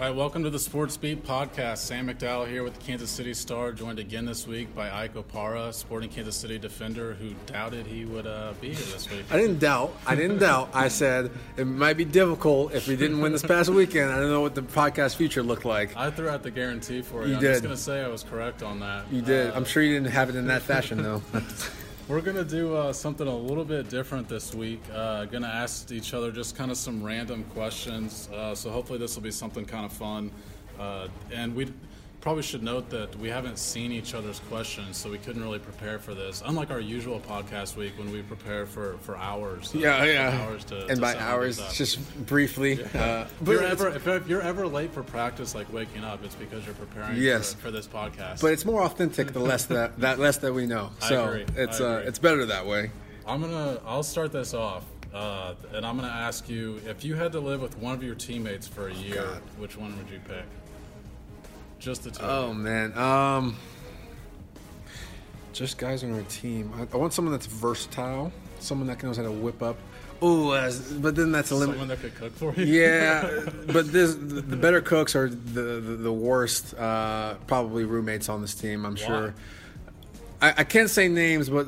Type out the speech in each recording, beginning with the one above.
All right, welcome to the Sports Beat Podcast. Sam McDowell here with the Kansas City Star, joined again this week by Ike Opara, Sporting Kansas City defender who doubted he would be here this week. I didn't doubt. I said it might be difficult if we didn't win this past weekend. I don't know what the podcast future looked like. I threw out the guarantee for you. I'm just going to say I was correct on that. You did. I'm sure you didn't have it in that fashion, though. We're going to do something a little bit different this week. Going to ask each other just kind of some random questions. So hopefully this will be something kind of fun. And we probably should note that we haven't seen each other's questions, so we couldn't really prepare for this. Unlike our usual podcast week when we prepare for hours. Hours to, and to by hours, just briefly. Yeah. If you're ever late for practice, like waking up, it's because you're preparing for this podcast. But it's more authentic the less that we know. So it's better that way. I'll start this off. And I'm going to ask you, if you had to live with one of your teammates for a year, which one would you pick? Just the team. Oh, man. Just guys on our team. I want someone that's versatile, someone that knows how to whip up. Oh, but then that's a limit. Someone that could cook for you? Yeah, but the better cooks are the worst, probably roommates on this team, I'm sure. I can't say names, but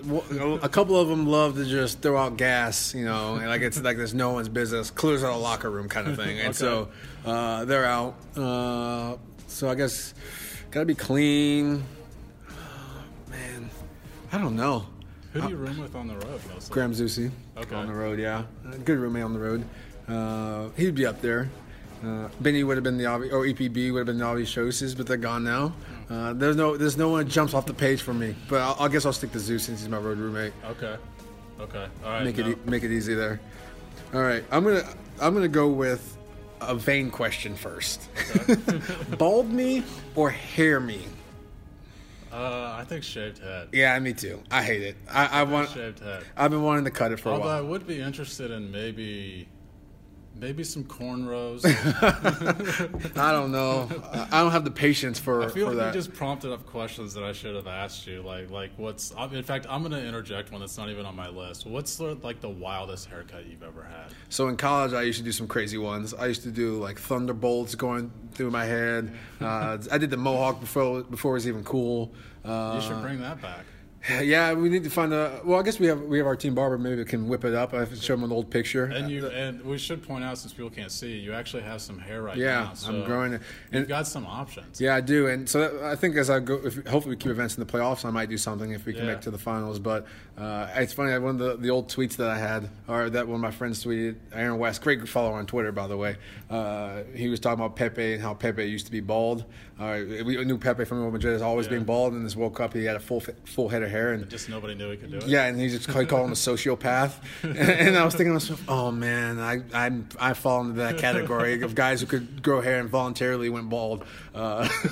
a couple of them love to just throw out gas, you know, and like it's like there's no one's business, clears out a locker room kind of thing. And so they're out. So I guess gotta be clean. Oh, man, I don't know. Who do you room with on the road? Mostly? Graham Zusi. Okay. On the road, yeah. Good roommate on the road. He'd be up there. Benny would have been the obvious, or EPB would have been the obvious choices, but they're gone now. There's no one that jumps off the page for me. But I guess I'll stick to Zeus since he's my road roommate. Okay. All right. Make it easy there. All right. I'm gonna go with a vain question first. Okay. Bald me or hair me? I think shaved head. Yeah, me too. I hate it. I want shaved head. I've been wanting to cut it for a while. Although I would be interested in maybe some cornrows. I don't know. I don't have the patience for that. I feel like you just prompted up questions that I should have asked you. Like in fact, I'm going to interject one that's not even on my list. What's sort of like the wildest haircut you've ever had? So in college, I used to do some crazy ones. I used to do like thunderbolts going through my head. I did the mohawk before it was even cool. You should bring that back. Yeah, we need to find a. Well, I guess we have our team barber. Maybe we can whip it up. I have to show him an old picture. And we should point out, since people can't see, you actually have some hair now. Yeah, so I'm growing it. You've got some options. Yeah, I do. And so I think as I go, hopefully we keep events in the playoffs. I might do something if we can make it to the finals. But it's funny. One of the old tweets that I had, or that one of my friends tweeted, Aaron West, great follower on Twitter, by the way. He was talking about Pepe and how Pepe used to be bald. We knew Pepe from Real Madrid as always being bald. In this World Cup, he had a full head of hair. And just nobody knew he could do it. Yeah, and he just called him a sociopath. And I was thinking to myself, oh man, I fall into that category of guys who could grow hair and voluntarily went bald.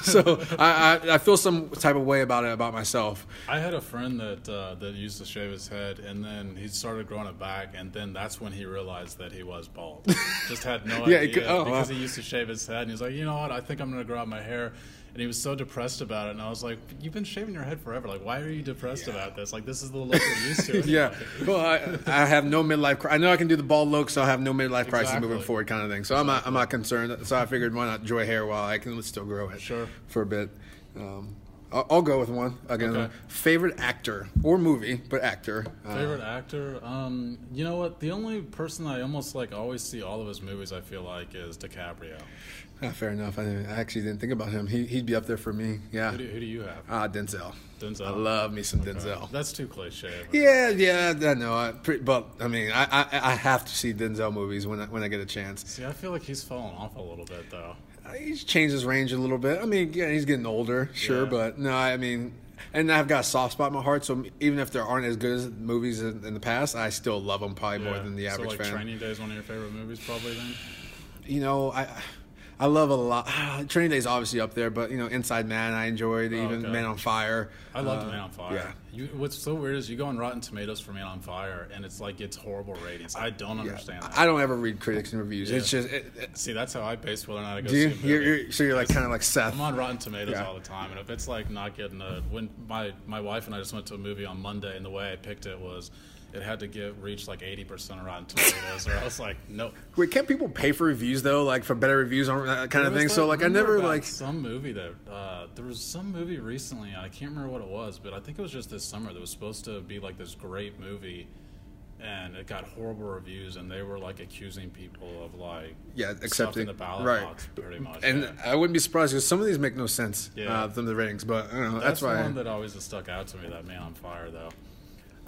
So I feel some type of way about myself. I had a friend that used to shave his head, and then he started growing it back, and then that's when he realized that he was bald. Just had no idea he used to shave his head, and he's like, you know what? I think I'm going to grow out my hair. And he was so depressed about it. And I was like, you've been shaving your head forever. Like, why are you depressed about this? Like, this is the look you're used to. Yeah. Well, I have no midlife crisis. I know I can do the bald look, so I'll have no midlife crisis moving forward kind of thing. So I'm not concerned. So I figured why not enjoy hair while I can still grow it for a bit. I'll go with one. Again, favorite actor or movie, but actor. Favorite actor? You know what? The only person I almost like always see all of his movies, I feel like, is DiCaprio. Oh, fair enough. I actually didn't think about him. He'd be up there for me. Yeah. Who do you have? Denzel. Denzel. I love me some Denzel. That's too cliche. Yeah. I know. I have to see Denzel movies when I get a chance. See, I feel like he's fallen off a little bit though. He's changed his range a little bit. I mean, yeah, he's getting older, sure, but no, I mean, and I've got a soft spot in my heart, so even if there aren't as good as movies in the past, I still love them probably more than the average fan. So, Training Day is one of your favorite movies, probably then. You know, I love a lot. Training Day is obviously up there, but you know, Inside Man I enjoyed, Man on Fire. I loved Man on Fire. Yeah. What's so weird is you go on Rotten Tomatoes for Man on Fire, and it's like it's horrible ratings. I don't understand that. I don't ever read critics and reviews. Yeah. It's just see, that's how I base whether or not I go see a movie. So you're like kind of like Seth. I'm on Rotten Tomatoes all the time, and if it's like not getting when my wife and I just went to a movie on Monday, and the way I picked it was. it had to get reached like 80% around Tomatoes, or I was like, nope. Wait, can't people pay for reviews though? Like for better reviews on that kind of thing. So like, I never like some movie that there was some movie recently. I can't remember what it was, but I think it was just this summer that was supposed to be like this great movie. And it got horrible reviews, and they were like accusing people of like accepting the ballot box, pretty much. And I wouldn't be surprised because some of these make no sense from the ratings. But I don't know, that's why one that always has stuck out to me. That Man on Fire, though.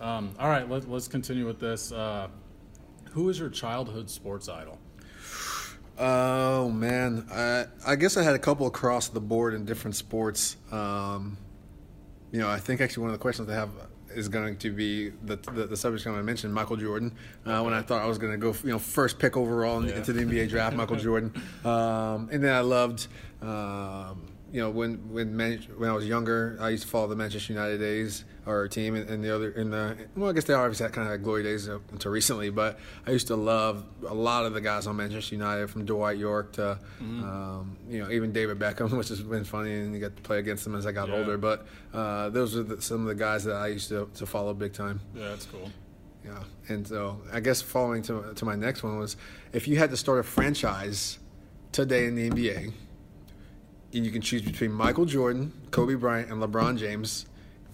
All right, let's continue with this. Who is your childhood sports idol? Oh man, I guess I had a couple across the board in different sports. You know, I think actually one of the questions I have is going to be the subject I mentioned, Michael Jordan. When I thought I was going to go, first pick overall into the NBA draft, Michael Jordan. And then I loved, when I was younger, I used to follow the Manchester United days, our team, and the other I guess they obviously had kind of like glory days until recently, but I used to love a lot of the guys on Manchester United, from Dwight York to even David Beckham, which has been funny, and you got to play against them as I got older. But those are some of the guys that I used to follow big time. Yeah, that's cool. Yeah, and so I guess following to my next one was, if you had to start a franchise today in the NBA, and you can choose between Michael Jordan, Kobe Bryant, and LeBron James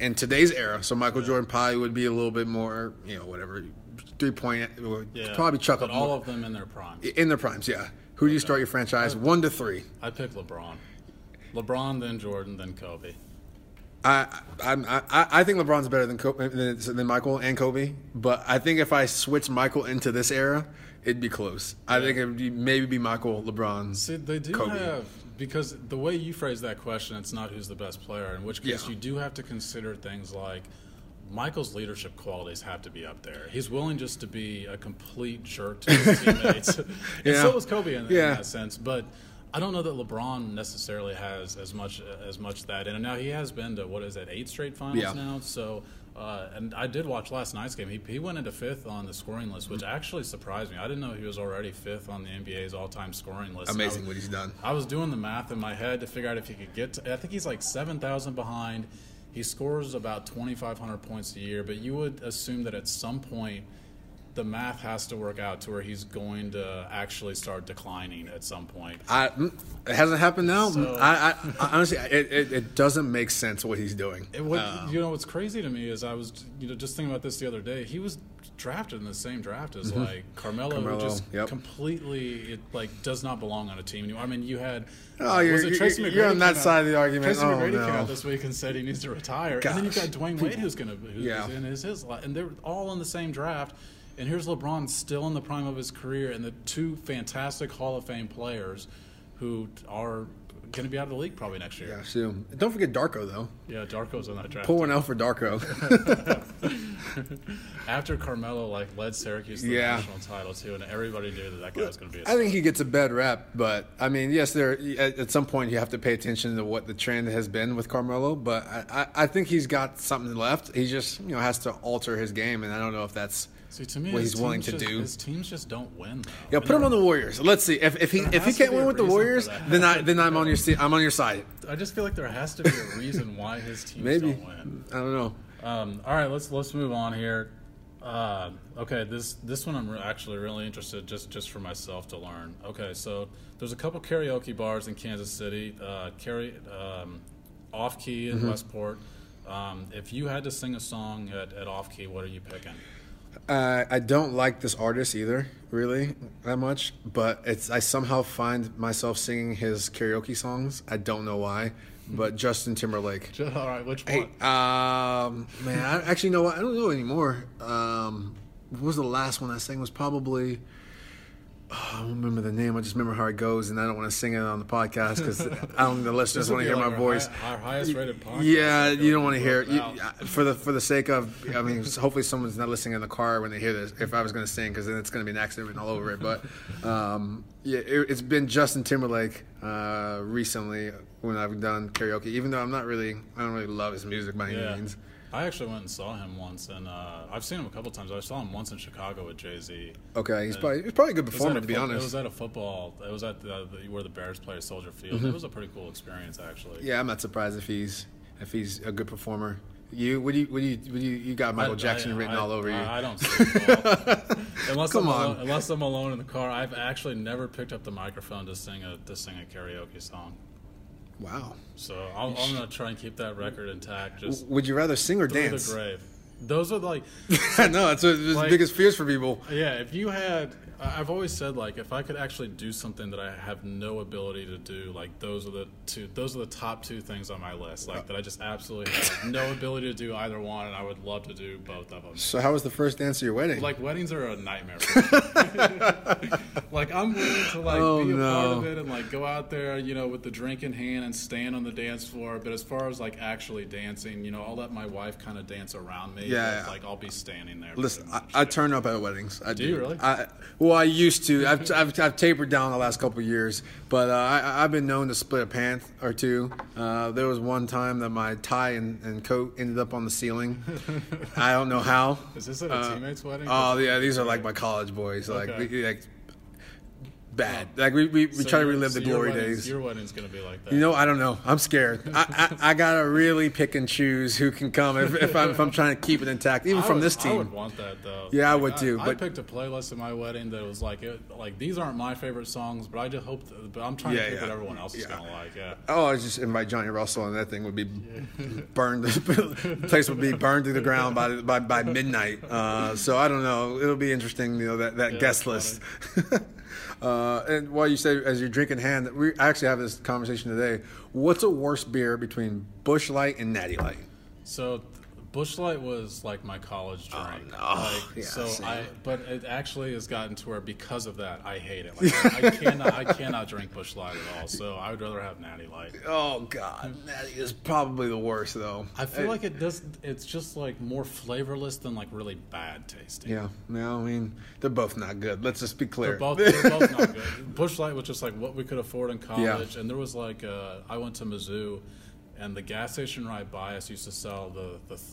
in today's era. So Michael Jordan probably would be a little bit more, 3-point, probably chuck up all more. Of them in their primes. In their primes, yeah. Who do you start your franchise? 1 to 3. I pick LeBron. LeBron, then Jordan, then Kobe. I think LeBron's better than Michael and Kobe, but I think if I switch Michael into this era, it'd be close. I think it'd maybe be Michael, LeBron. See, they do Kobe. Because the way you phrase that question, it's not who's the best player, in which case you do have to consider things like Michael's leadership qualities have to be up there. He's willing just to be a complete jerk to his teammates. And so was Kobe in that sense. But I don't know that LeBron necessarily has as much that. And now he has been to, 8 straight finals now? So, and I did watch last night's game. He went into 5th on the scoring list, which actually surprised me. I didn't know he was already 5th on the NBA's all-time scoring list. Amazing what he's done. I was doing the math in my head to figure out if he could get to – I think he's like 7,000 behind. He scores about 2,500 points a year, but you would assume that at some point – the math has to work out to where he's going to actually start declining at some point. It hasn't happened now. So, I honestly, it doesn't make sense what he's doing. What's crazy to me is I was just thinking about this the other day. He was drafted in the same draft as like Carmelo, who just completely does not belong on a team anymore. I mean, you had you're on that side of the argument. Tracy McGrady came out this week and said he needs to retire, and then you've got Dwayne Wade and they're all in the same draft. And here's LeBron still in the prime of his career, and the two fantastic Hall of Fame players who are going to be out of the league probably next year. Yeah, so don't forget Darko, though. Yeah, Darko's on that draft. Pull one out for Darko. After Carmelo led Syracuse to the national title, too, and everybody knew that guy was going to be a star. I think he gets a bad rap, but, I mean, yes, at some point you have to pay attention to what the trend has been with Carmelo, but I think he's got something left. He just has to alter his game, and I don't know if that's – see, to me, what he's willing to do. His teams just don't win, though. Yeah, put him on the Warriors. Let's see if he can't win with the Warriors, then I'm on your side. I just feel like there has to be a reason why his teams don't win. I don't know. All right, let's move on here. Okay, this one I'm actually really interested just for myself to learn. Okay, so there's a couple karaoke bars in Kansas City, Off-Key in Westport. If you had to sing a song at Off-Key, what are you picking? I don't like this artist either, really, that much. But I somehow find myself singing his karaoke songs. I don't know why, but Justin Timberlake. All right, which one? Hey, man, I actually know what I don't know anymore. What was the last one I sang? Was probably I don't remember the name. I just remember how it goes, and I don't want to sing it on the podcast because the listeners want to hear my voice. Our highest rated podcast. Yeah, you don't want to hear it. For the sake of, I mean, hopefully someone's not listening in the car when they hear this, if I was going to sing, because then it's going to be an accident all over it. But it's been Justin Timberlake recently when I've done karaoke, even though I don't really love his music by any means. I actually went and saw him once, and I've seen him a couple times. I saw him once in Chicago with Jay-Z. Okay, he's probably a good performer, to be honest. It was at a football. It was at where the Bears play, Soldier Field. It was a pretty cool experience, actually. Yeah, I'm not surprised if he's a good performer. You got Michael Jackson written all over you. I don't sleep well. Unless I'm alone in the car. I've actually never picked up the microphone to sing a karaoke song. Wow. So I'm gonna try and keep that record intact. Just would you rather sing or dance? The grave. Those are like no, that's the biggest fears for people. Yeah, if you had, I've always said like if I could actually do something that I have no ability to do, like those are the top two things on my list, like that I just absolutely have no ability to do either one, and I would love to do both of them. So how was the first dance of your wedding? Like weddings are a nightmare. Like I'm willing to like be a part of it and like go out there, you know, with the drink in hand and stand on the dance floor. But as far as like actually dancing, you know, I'll let my wife kind of dance around me. Yeah, like I'll be standing there. Listen, I turn up at weddings. I do. You really? I used to. I've tapered down the last couple of years, but I've been known to split a pant or two. There was one time that my tie and coat ended up on the ceiling. I don't know how. Is this at a teammate's wedding? Oh yeah, these are like my college boys. Like okay. Bad. Like we try to relive the glory days. Your wedding's gonna be like that. You know, I don't know. I'm scared. I gotta really pick and choose who can come if I'm trying to keep it intact, even from this team. I would want that though. Yeah, like, I would too. But I picked a playlist at my wedding that was like these aren't my favorite songs, but I just hope. But I'm trying to pick what everyone else is gonna like. Yeah. Oh, I just invite Johnny Russell, and that thing would be burned. The place would be burned to the ground by midnight. So I don't know. It'll be interesting. You know that guest list. And while you say as you're drinking hand, we actually have this conversation today. What's a worse beer between Busch Light and Natty Light? So Busch Light was like my college drink. Oh, no. But it actually has gotten to where because of that I hate it. Like, I cannot drink Busch Light at all. So I would rather have Natty Light. Oh God, Natty is probably the worst though. I feel like it's just like more flavorless than like really bad tasting. Yeah, no, I mean they're both not good. Let's just be clear. They're both not good. Busch Light was just like what we could afford in college, and there was like I went to Mizzou. And the gas station right by us used to sell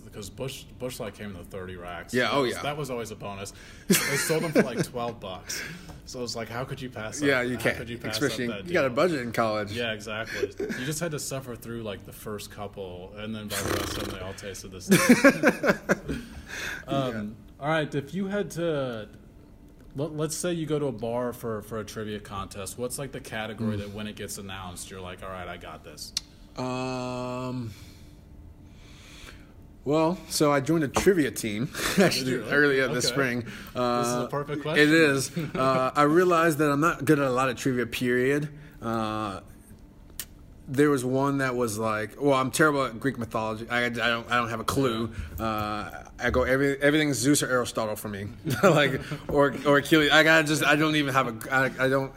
because Busch Light came in the 30 racks. Yeah, oh yeah. That was always a bonus. They sold them for like $12. So it was like, how could you pass up? Yeah, you can't. How could you pass up that deal? You got a budget in college. Yeah, exactly. You just had to suffer through like the first couple, and then by the rest of them, they all tasted the same. All right, if you had to... Let's say you go to a bar for a trivia contest. What's like the category that when it gets announced, you're like, all right, I got this? Well, so I joined a trivia team actually earlier this spring. This is a perfect question. It is. I realized that I'm not good at a lot of trivia, period. There was one that was like, well, I'm terrible at Greek mythology. I don't have a clue. I go everything's Zeus or Aristotle for me, like or Achilles. I don't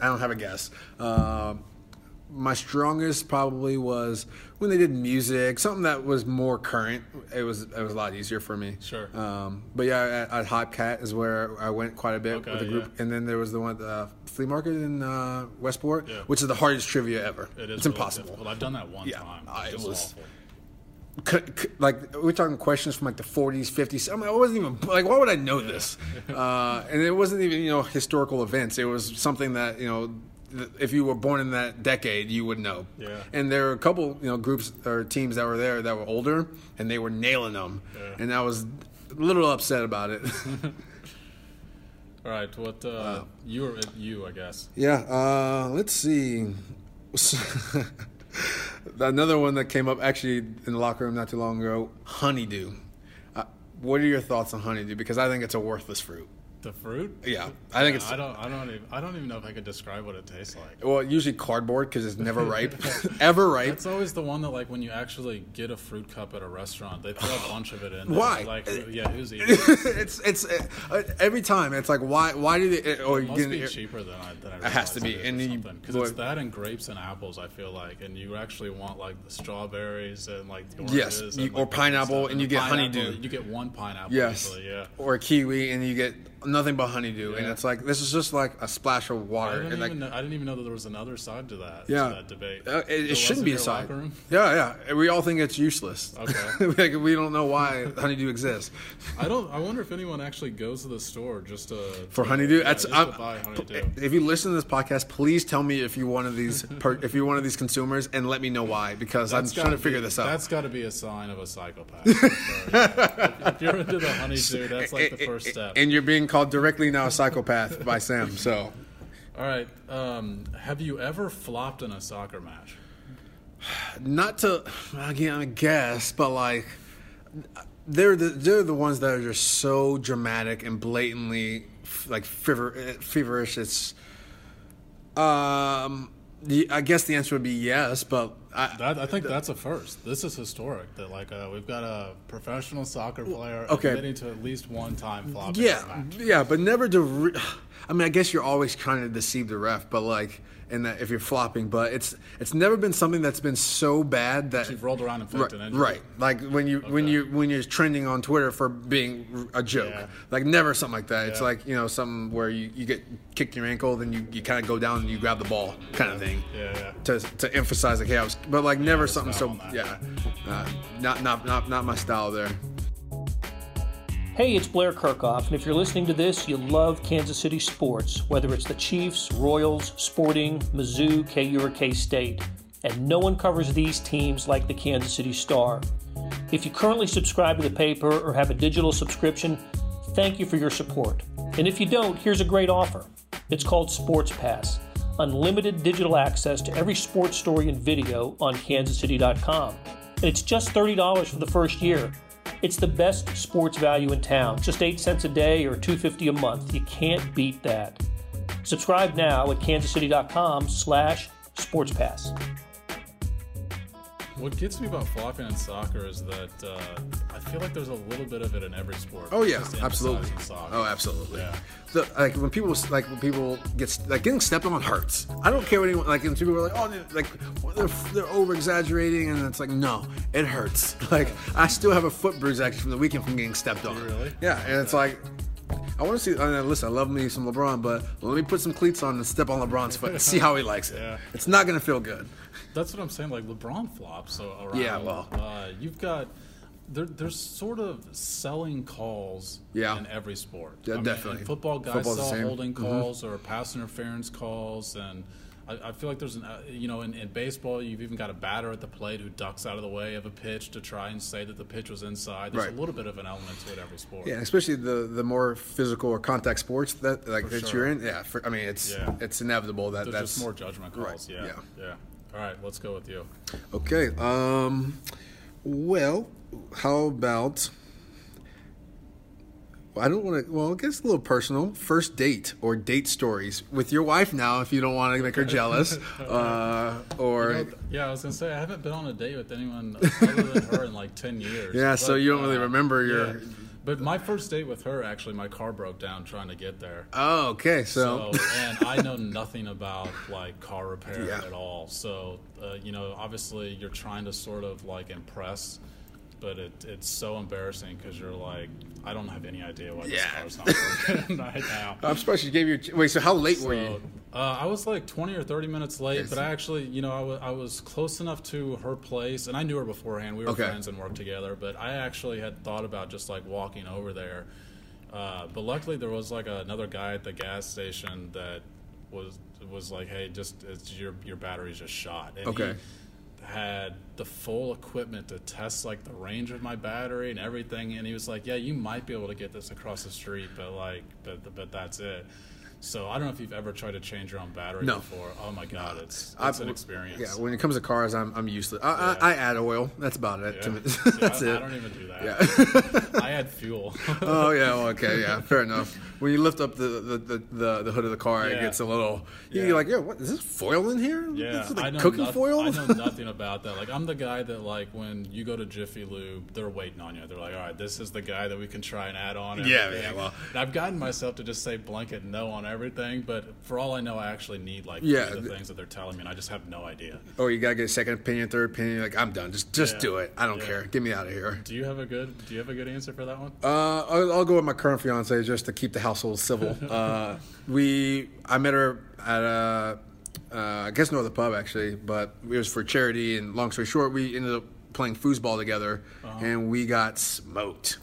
have a guess. My strongest probably was when they did music, something that was more current. It was a lot easier for me. Sure. But yeah, at Hopcat is where I went quite a bit with the group. Yeah. And then there was the one at the flea market in Westport, which is the hardest trivia ever. It's really impossible. Difficult. I've done that one time. It was awful. Like we're talking questions from like the 40s, 50s. I mean, I wasn't even like, why would I know this? And it wasn't even historical events. It was something that if you were born in that decade, you would know. Yeah. And there were a couple, groups or teams that were there that were older, and they were nailing them. Yeah. And I was a little upset about it. All right, what you I guess. Yeah. Let's see. Another one that came up actually in the locker room not too long ago. Honeydew. What are your thoughts on honeydew? Because I think it's a worthless fruit. The fruit? Yeah, I think it's. I don't even know if I could describe what it tastes like. Well, usually cardboard because it's never ripe, ever ripe. That's always the one that, like, when you actually get a fruit cup at a restaurant, they throw a bunch of it in. Why? Like, who's eating? It's every time. It's like why do they? It must be cheaper than I realized. It has to be, because it's that and grapes and apples. I feel like, and you actually want like the strawberries and like the oranges, or pineapple, and you get honeydew. You get one pineapple. Yes. Usually, yeah. Or a kiwi, and you get. nothing but honeydew, and it's like this is just like a splash of water. I didn't even know that there was another side to that. Yeah, to that debate. It shouldn't be a side. Yeah. We all think it's useless. Okay, like, we don't know why honeydew exists. I wonder if anyone actually goes to the store just to honeydew. Yeah, that's just to buy honeydew. If you listen to this podcast, please tell me if you're one of these if you're one of these consumers, and let me know why, because I'm trying to figure this out. That's got to be a sign of a psychopath. Sure, yeah. If you're into the honeydew, that's like the first step. And you're being called directly now a psychopath by Sam. So, all right. Have you ever flopped in a soccer match? Not to, again, I guess, but like they're the ones that are just so dramatic and blatantly like feverish. It's, I guess the answer would be yes, but. I think that's a first. This is historic that like we've got a professional soccer player admitting to at least one time flop. Yeah, but never to. I mean, I guess you're always trying to deceive the ref, but like, and that if you're flopping, but it's never been something that's been so bad that you've rolled around and flipped an injury. Right, like when you're trending on Twitter for being a joke, like never something like that. Yeah. It's like something where you get kicked in your ankle, then you kind of go down and you grab the ball kind of thing. Yeah. To emphasize like, hey, I was. But like never something so not my style there. Hey, it's Blair Kirchhoff, and if you're listening to this, you love Kansas City sports, whether it's the Chiefs, Royals, Sporting, Mizzou, KU, or K-State, and no one covers these teams like the Kansas City Star. If you currently subscribe to the paper or have a digital subscription, thank you for your support. And if you don't, here's a great offer. It's called Sports Pass. Unlimited digital access to every sports story and video on kansascity.com. And it's just $30 for the first year. It's the best sports value in town. Just 8 cents a day or $2.50 a month. You can't beat that. Subscribe now at kansascity.com/sportspass. What gets me about flopping in soccer is that I feel like there's a little bit of it in every sport. Oh yeah, absolutely. Oh, absolutely. Yeah. So, like when people get like getting stepped on hurts. I don't care what anyone like. And people are like, oh, like they're over exaggerating, and it's like, no, it hurts. Like I still have a foot bruise actually from the weekend from getting stepped on. Really? Yeah, and it's like. I want to see. I mean, listen, I love me some LeBron, but let me put some cleats on and step on LeBron's foot and see how he likes it. Yeah. It's not going to feel good. That's what I'm saying. Like LeBron flops. So around, you've got there's sort of selling calls in every sport. Yeah, definitely. Mean, football guys sell holding calls or pass interference calls, and I feel like there's an in baseball you've even got a batter at the plate who ducks out of the way of a pitch to try and say that the pitch was inside. There's a little bit of an element to it every sport. Yeah, especially the more physical or contact sports that you're in. Yeah, it's inevitable that there's just more judgment calls. Right. Yeah. All right, let's go with you. Okay. Well, how about? I don't want to. Well, it gets a little personal. First date or date stories with your wife now, if you don't want to make her jealous. I was gonna say I haven't been on a date with anyone other than her in like 10 years. Yeah, but, so you don't really remember your. Yeah. But my first date with her, actually, my car broke down trying to get there. Oh, okay. So and I know nothing about like car repair at all. So obviously, you're trying to sort of like impress. But it's so embarrassing because you're like, I don't have any idea why this car's not working right now. I'm surprised you gave your – wait, so how late were you? I was like 20 or 30 minutes late, but I actually – I was close enough to her place, and I knew her beforehand. We were friends and worked together, but I actually had thought about just like walking over there. But luckily there was like another guy at the gas station that was like, hey, just it's your battery's just shot. And he had the full equipment to test like the range of my battery and everything, and he was like, yeah, you might be able to get this across the street, but that's it. So I don't know if you've ever tried to change your own battery before. Oh my God, it's an experience. Yeah, when it comes to cars, I'm useless. I add oil. That's about it. Yeah. That's it. I don't even do that. Yeah. I add fuel. Oh yeah. Well, okay. Yeah. Fair enough. When you lift up the hood of the car, it gets a little. You're like, what is this foil in here? Yeah. Is like cooking foil? I know nothing about that. Like I'm the guy that like when you go to Jiffy Lube, they're waiting on you. They're like, all right, this is the guy that we can try and add on. And I've gotten myself to just say blanket no on everything. everything, but for all I know, I actually need like the things that they're telling me, and I just have no idea. Or you gotta get a second opinion, third opinion. You're like, I'm done. Just do it. I don't care. Get me out of here. Do you have a good answer for that one? I'll go with my current fiance just to keep the household civil. I met her at I guess no other pub actually, but it was for charity. And long story short, we ended up playing foosball together, and we got smoked.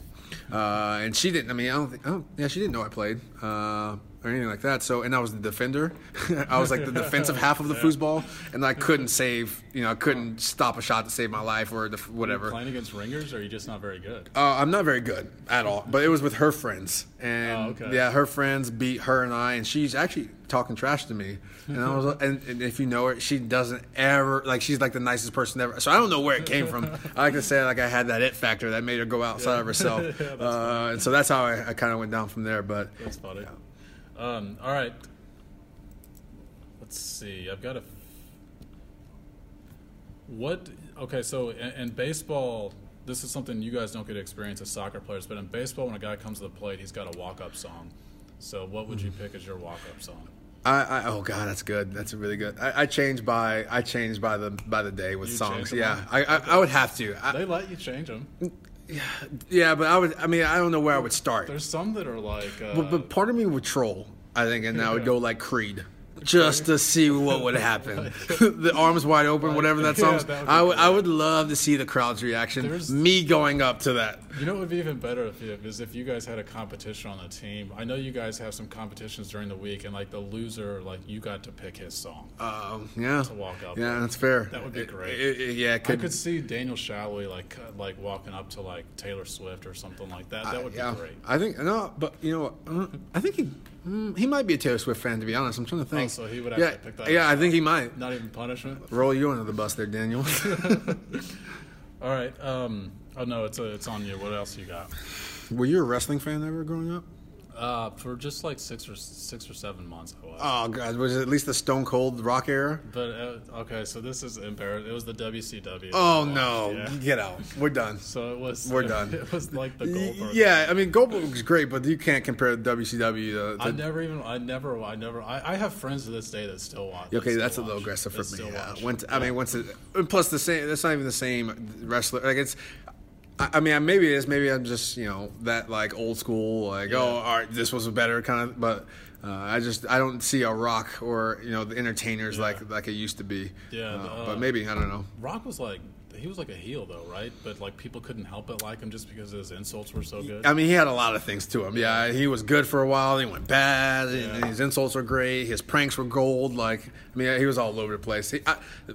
And she didn't. I mean, she didn't know I played or anything like that. So, and I was the defender. I was like the defensive half of the foosball, and I couldn't save. You know, I couldn't stop a shot to save my life or whatever. Are you playing against ringers, or are you just not very good? I'm not very good at all. But it was with her friends, and her friends beat her and I, and she's actually talking trash to me. And I was, and if you know her, she doesn't ever like. She's like the nicest person ever. So I don't know where it came from. I like to say like I had that it factor that made her go outside of herself. And so that's how I kind of went down from there. But that's funny. Yeah. All right. Let's see. I've got a. What? Okay, so in baseball, this is something you guys don't get to experience as soccer players, but in baseball, when a guy comes to the plate, he's got a walk-up song. So what would you pick as your walk-up song? Oh God, that's good. That's really good. I change by the day with songs. Yeah, I would have to. They let you change them. Yeah, but I don't know where I would start. There's some that are like. But part of me would troll, I think, and I would go like Creed, just to see what would happen. The arms wide open, whatever that song's. I would love to see the crowd's reaction. Me going up to that. You know what would be even better if you guys had a competition on the team. I know you guys have some competitions during the week, and like the loser, like you got to pick his song. To walk up. Yeah, that's fair. That would be great. I could see Daniel Shalhoub like walking up to like Taylor Swift or something like that. That would be great. I think I think he might be a Taylor Swift fan, to be honest. I'm trying to think. So he would actually pick that. Yeah, I think he might. Not even punishment. Roll you under the bus there, Daniel. All right. Oh no, it's on you. What else you got? Were you a wrestling fan ever growing up? For just like 6 or 7 months, I was. Oh God, was it at least the Stone Cold Rock era? But okay, so this is embarrassing. It was the WCW. Oh no, get out. We're done. So it was. We're done. It was like the Goldberg. Yeah, I mean Goldberg was great, but you can't compare WCW to. I have friends to this day that still watch. Okay, that's a little aggressive for me. Plus the same. That's not even the same wrestler. Like it's. I mean, maybe it is. Maybe I'm just, that, like, old school, like, all right, this was a better kind of – but I don't see a Rock or, the entertainers like it used to be. Yeah. But maybe, I don't know. Rock was, like – he was like a heel, though, right? But like people couldn't help but like him just because his insults were so good. I mean, he had a lot of things to him. Yeah, he was good for a while. Then he went bad. Yeah. And his insults were great. His pranks were gold. Like, I mean, he was all over the place.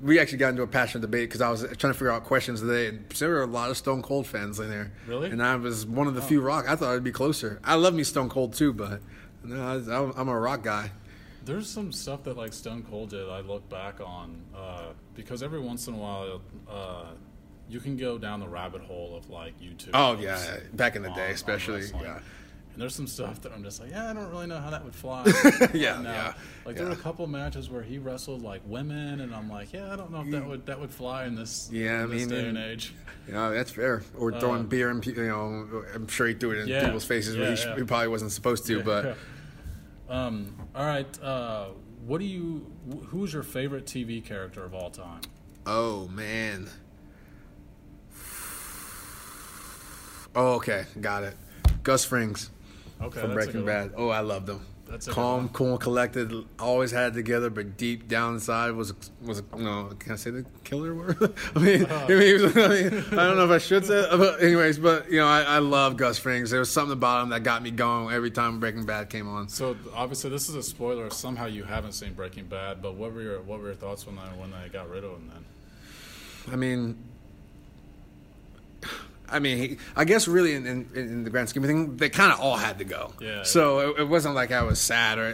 We actually got into a passionate debate because I was trying to figure out questions today, and there were a lot of Stone Cold fans in there. Really? And I was one of the few Rock. I thought I'd be closer. I love me Stone Cold too, but no, I'm a Rock guy. There's some stuff that, like, Stone Cold did I look back on because every once in a while you can go down the rabbit hole of, like, YouTube. Oh, yeah, back in the day especially, yeah. And there's some stuff that I'm just like, I don't really know how that would fly. There were a couple matches where he wrestled, like, women, and I'm like, I don't know if that would fly in this day and age. Yeah, that's fair. Or throwing beer in, I'm sure he threw it in people's faces where he probably wasn't supposed to, but... Yeah. All right. Who's your favorite TV character of all time? Oh man. Oh, okay. Got it. Gus Fring. Okay. From Breaking Bad. Oh, I loved him. That's calm, cool, collected. Always had it together, but deep down inside was can I say the killer word? I don't know if I should say it, but anyways. But I love Gus Fring. There was something about him that got me going every time Breaking Bad came on. So obviously this is a spoiler. Somehow you haven't seen Breaking Bad, but what were your thoughts when they got rid of him then? I mean, I guess really in the grand scheme of things, they kind of all had to go. Yeah. So it wasn't like I was sad or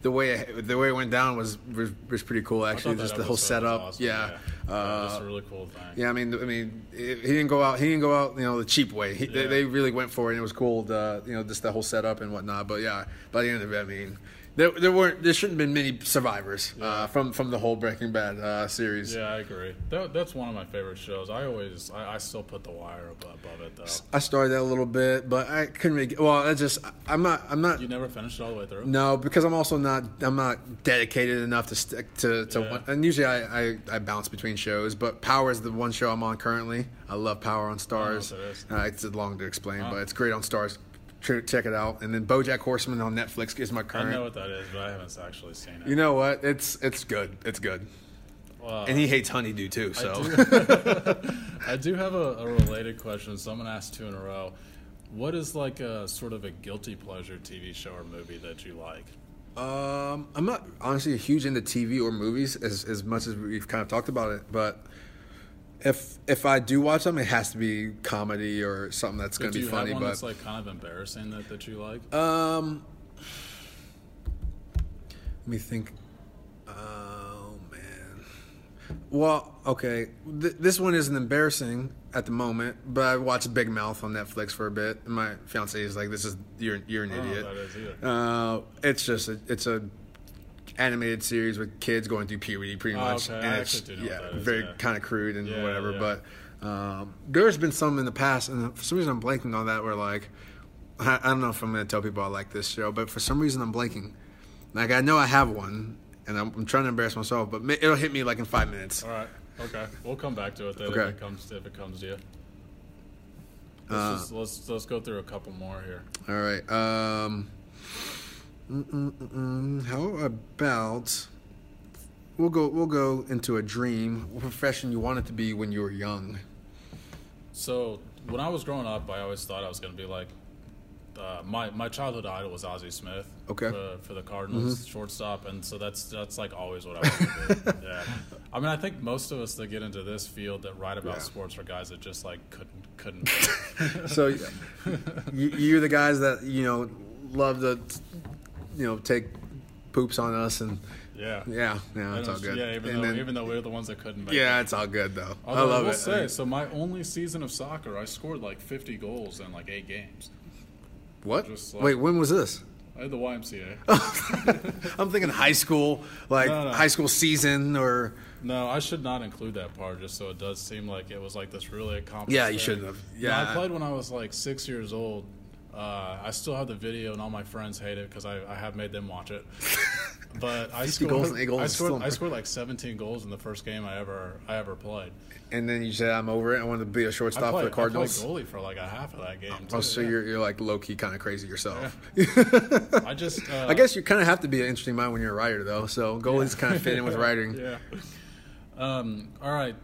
the way it went down was pretty cool actually. Just the whole setup. Awesome. Yeah. That's a really cool thing. Yeah, I mean, he didn't go out, the cheap way. They really went for it, and it was cool. Just the whole setup and whatnot. But yeah, by the end of it, There shouldn't have been many survivors from the whole Breaking Bad series. Yeah, I agree. That's one of my favorite shows. I still put The Wire above it though. I started that a little bit, but I couldn't really. I'm not. You never finished it all the way through. No, because I'm not dedicated enough to stick to one. And usually I bounce between shows, but Power is the one show I'm on currently. I love Power on Starz. It's long to explain, but it's great on Starz. Check it out. And then BoJack Horseman on Netflix is my current. I know what that is, but I haven't actually seen it. You know what? It's good. It's good. And he hates honeydew too. So I do have a related question. So I'm gonna ask two in a row. What is like a sort of a guilty pleasure TV show or movie that you like? I'm not honestly huge into TV or movies as much as we've kind of talked about it, but. If I do watch them, it has to be comedy or something that's going to be funny. Do you have one that's like kind of embarrassing that you like? Let me think. Oh, man. Well, okay. This one isn't embarrassing at the moment, but I watched Big Mouth on Netflix for a bit. And my fiancée is like, "This is you're an idiot." That is either. It's a animated series with kids going through puberty, pretty much. Okay. And it's kind of crude and whatever. Yeah. But there's been some in the past, and for some reason I'm blanking on that. Where like, I don't know if I'm going to tell people I like this show, but for some reason I'm blanking. Like I know I have one, and I'm trying to embarrass myself, but it'll hit me like in 5 minutes. All right, okay, we'll come back to it then if it comes to you. Let's go through a couple more here. All right. How about we'll go into a dream? What profession you wanted to be when you were young? So when I was growing up, I always thought I was going to be like my childhood idol was Ozzie Smith. Okay. For the Cardinals, shortstop, and so that's like always what I wanted to do. Yeah. I mean, I think most of us that get into this field that write about sports are guys that just like couldn't. So you're the guys that love to. Take poops on us and and it's all good. Yeah, even though we're the ones that couldn't make it. Yeah, it's all good though. Although I love it. So my only season of soccer, I scored like 50 goals in like 8 games. What? Wait, when was this? I had the YMCA. I'm thinking high school, high school season or. No, I should not include that part just so it does seem like it was like this really accomplished. Yeah, you shouldn't have. Yeah, I played when I was like 6 years old. I still have the video, and all my friends hate it because I have made them watch it. But I scored like 17 goals in the first game I ever played. And then you said, "I'm over it. I wanted to be a shortstop for the Cardinals." I played goalie for like a half of that game. Oh, you're like low key kind of crazy yourself. Yeah. I guess you kind of have to be an interesting mind when you're a writer, though. So goalies kind of fit in with writing. Yeah. All right.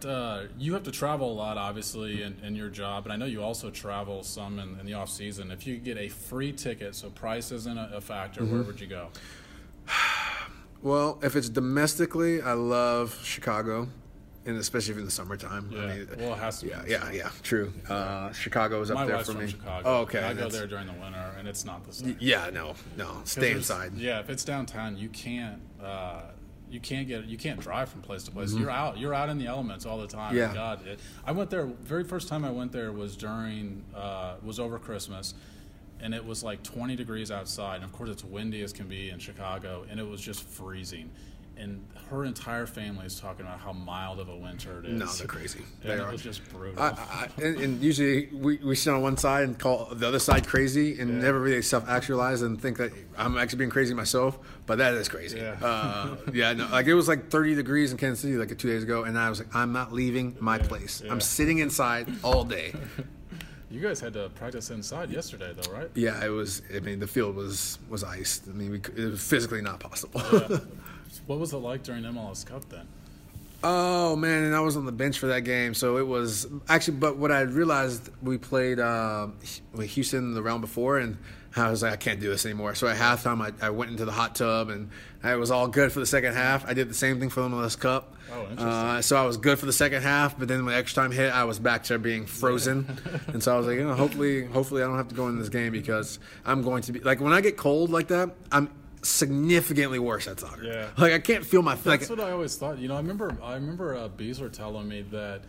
You have to travel a lot, obviously, in your job, and I know you also travel some in the off season. If you get a free ticket, so price isn't a factor, where would you go? Well, if it's domestically, I love Chicago, and especially in the summertime. Yeah. I mean, well, it has to be. Yeah. True. Chicago is up there for me. My wife's from Chicago. Oh, okay. I go there during the winter, and it's not the same. Yeah. No. Stay inside. Yeah. If it's downtown, you can't. You can't drive from place to place. Mm-hmm. You're out in the elements all the time. Yeah. God, I went there. Very first time I went there was over Christmas, and it was like 20 degrees outside. And of course, it's windy as can be in Chicago, and it was just freezing. And her entire family is talking about how mild of a winter it is. No, they're crazy. It was just brutal. And usually we sit on one side and call the other side crazy and never really self-actualize and think that I'm actually being crazy myself, but that is crazy. Yeah. It was like 30 degrees in Kansas City like 2 days ago, and I was like, I'm not leaving my place. Yeah. I'm sitting inside all day. You guys had to practice inside yesterday, though, right? Yeah, it was. I mean, the field was iced. I mean, it was physically not possible. Yeah. What was it like during MLS Cup then? Oh, man, and I was on the bench for that game. So it was – actually, but what I realized, we played Houston the round before, and I was like, I can't do this anymore. So at halftime, I went into the hot tub, and it was all good for the second half. I did the same thing for the MLS Cup. Oh, interesting. So I was good for the second half, but then when extra time hit, I was back to being frozen. And so I was like, hopefully I don't have to go in this game because I'm going to be – like when I get cold like that, I'm – significantly worse at soccer. Yeah. Like I can't feel my. That's what I always thought. I remember Beasler telling me that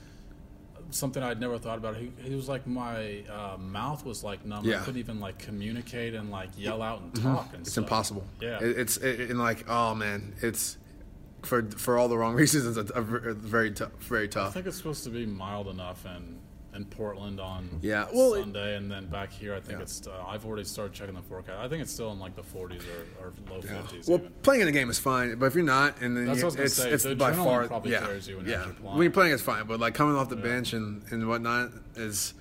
something I'd never thought about. He was like, my mouth was like numb. Yeah. I couldn't even like communicate and like yell out and talk. Mm-hmm. And it's stuff. Impossible. Yeah. It's oh man, it's for all the wrong reasons. It's very tough. I think it's supposed to be mild enough in Portland on Sunday, and then back here I think it's I've already started checking the forecast. I think it's still in like the 40s or low 50s. Well, even playing in a game is fine, but if you're not, and then it's by far probably carries you when you're playing. It's fine, but like coming off the bench and whatnot is,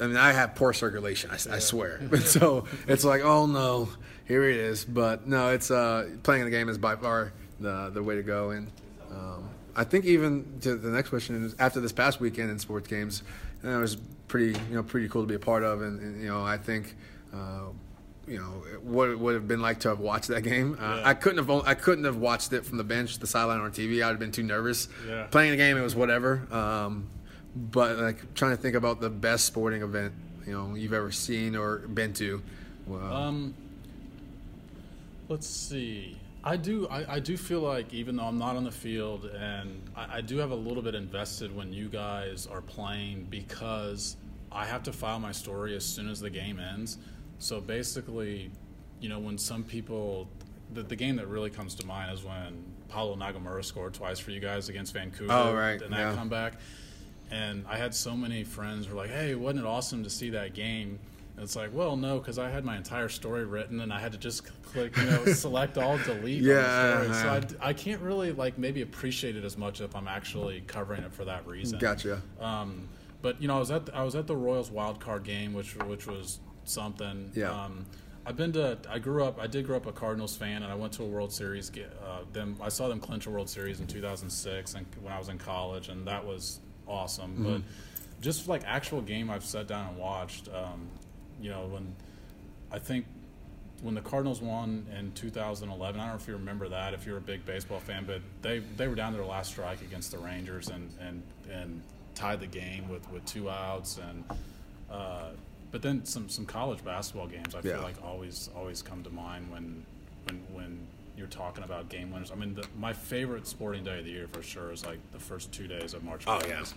I mean, I have poor circulation, I swear. So it's like, oh no, here it is. But no, it's playing in the game is by far the way to go. And I think even to the next question is, after this past weekend in sports games, and it was pretty cool to be a part of, and you know, I think, what it would have been like to have watched that game. I couldn't have watched it from the bench, the sideline, or TV. I would have been too nervous. Yeah. Playing the game, it was whatever. But like trying to think about the best sporting event you've ever seen or been to. Well, let's see. I do feel like, even though I'm not on the field, and I do have a little bit invested when you guys are playing, because I have to file my story as soon as the game ends. So basically, when some people – the game that really comes to mind is when Paulo Nagamura scored twice for you guys against Vancouver. Oh, right. And that comeback. And I had so many friends who were like, hey, wasn't it awesome to see that game? And it's like, well, no, because I had my entire story written, and I had to just click, select all, delete. Yeah. So I can't really, like, maybe appreciate it as much if I'm actually covering it for that reason. Gotcha. But I was at the Royals wild card game, which was something. Yeah. I did grow up a Cardinals fan, and I went to a World Series. I saw them clinch a World Series in 2006, and when I was in college, and that was awesome. Mm-hmm. But just like actual game I've sat down and watched. When the Cardinals won in 2011, I don't know if you remember that, if you're a big baseball fan, but they were down to their last strike against the Rangers and tied the game with two outs, and but then some college basketball games I feel like always come to mind when you're talking about game winners. I mean, my favorite sporting day of the year for sure is like the first 2 days of March Madness. Oh yes.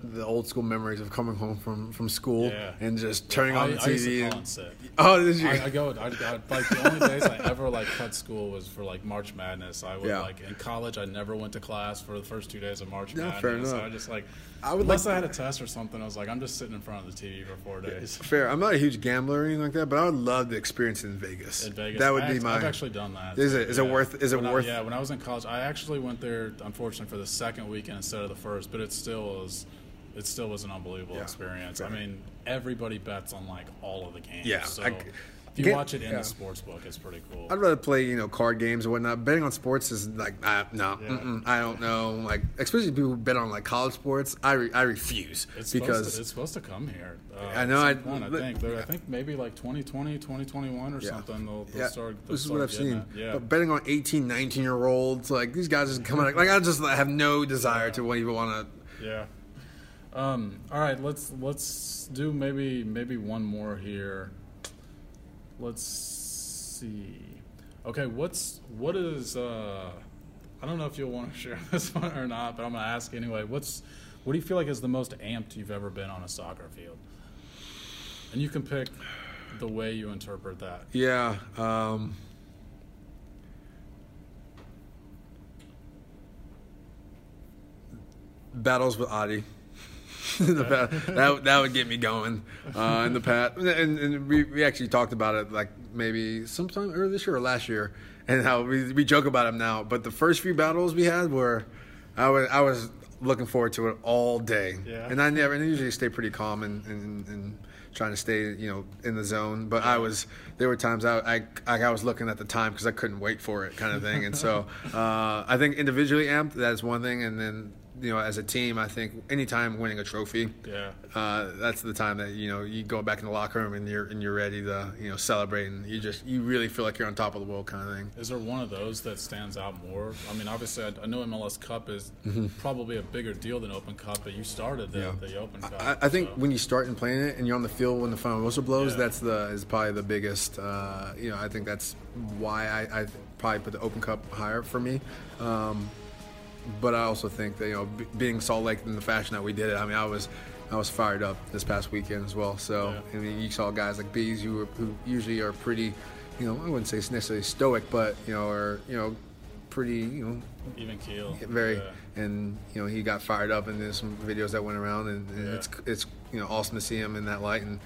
The old school memories of coming home from school and just turning on the TV. I used to call in sick. Oh, did you? I the only days I ever like cut school was for like March Madness. I would like in college. I never went to class for the first 2 days of March Madness. Fair enough. So I just unless I had a test or something, I was like, I'm just sitting in front of the TV for 4 days. Fair. I'm not a huge gambler or anything like that, but I would love the experience in Vegas. That would be mine. I've actually done that. Is it worth? Yeah. When I was in college, I actually went there, unfortunately, for the second weekend instead of the first, but it still was an unbelievable experience. Fair. I mean, everybody bets on like all of the games. Yeah, so if you watch it in the sports book, it's pretty cool. I'd rather play card games and whatnot. Betting on sports is like I don't know. Like, especially people who bet on like college sports, I refuse. It's supposed to come here. I know. I think maybe like 2020, 2021 or something. They'll start. This is what I've seen. Yeah. But betting on 18, 19-year-olds, like these guys just coming. Like I just have no desire to even want to. Yeah. All right, let's do maybe one more here. Let's see. Okay, what is I don't know if you'll want to share this one or not, but I'm going to ask anyway. What do you feel like is the most amped you've ever been on a soccer field? And you can pick the way you interpret that. Yeah. Battles with Adi. That would get me going in the past. And we actually talked about it like maybe sometime earlier this year or last year, and how we joke about him now. But the first few battles we had were I was looking forward to it all day. Yeah. And I usually stay pretty calm and trying to stay in the zone. But there were times I was looking at the time because I couldn't wait for it, kind of thing. And so I think individually amped, that is one thing, and then as a team, I think anytime winning a trophy, that's the time that you go back in the locker room and you're ready to celebrate, and you really feel like you're on top of the world, kind of thing. Is there one of those that stands out more? I mean, obviously, I know MLS Cup is probably a bigger deal than Open Cup, but you started the Open Cup. I think when you start and playing it, and you're on the field when the final whistle blows, is probably the biggest. I think that's why I probably put the Open Cup higher for me. But I also think that, you know, being Salt Lake in the fashion that we did it, I mean, I was fired up this past weekend as well. So, yeah. I mean, you saw guys like Bees who usually are pretty, you know, I wouldn't say necessarily stoic, but, you know, are, you know, pretty, you know, even keel. Very, yeah. And, you know, he got fired up, and there's some videos that went around, and yeah. it's you know, awesome to see him in that light. And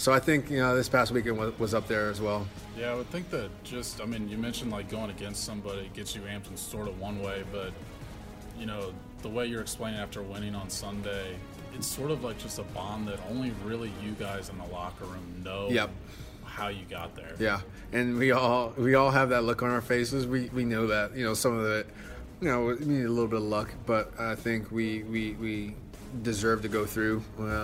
so I think, you know, this past weekend was up there as well. Yeah, I would think that just, I mean, you mentioned like going against somebody gets you amped in sort of one way, but, you know, the way you're explaining after winning on Sunday, it's sort of like just a bond that only really you guys in the locker room know. Yep. How you got there. Yeah, and we all have that look on our faces. We know that, you know, some of it, you know, we need a little bit of luck, but I think we deserve to go through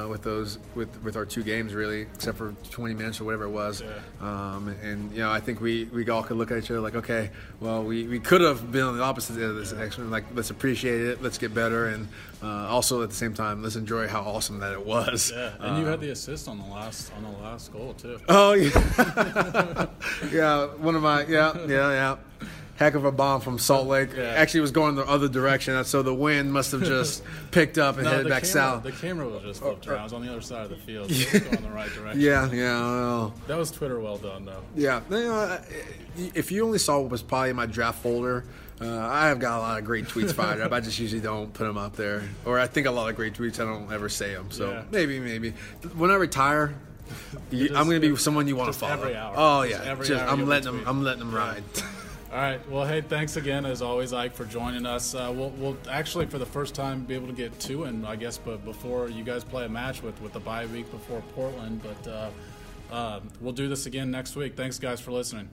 with those with our two games, really, except for 20 minutes or whatever it was. Yeah. And you know, I think we all could look at each other like, okay, well, we could have been on the opposite end of this action. Like, let's appreciate it, let's get better, and also at the same time, let's enjoy how awesome that it was. Yeah. And you had the assist on the last goal too. Oh yeah, yeah, one of my yeah. Heck of a bomb from Salt Lake. Yeah. Actually, it was going the other direction, so the wind must have just picked up and headed back south. The camera was just flipped around. I was on the other side of the field, so it was going the right direction. Yeah, well. That was Twitter well done, though. Yeah. You know, if you only saw what was probably in my draft folder, I have got a lot of great tweets fired up. I just usually don't put them up there. Or I think a lot of great tweets, I don't ever say them. So yeah. Maybe. When I retire... I'm going to be someone you want to follow. Every hour. Oh, yeah. I'm letting them ride. All right. Well, hey, thanks again, as always, Ike, for joining us. We'll actually, for the first time, be able to get two in, I guess, but before you guys play a match with the bye week before Portland. But we'll do this again next week. Thanks, guys, for listening.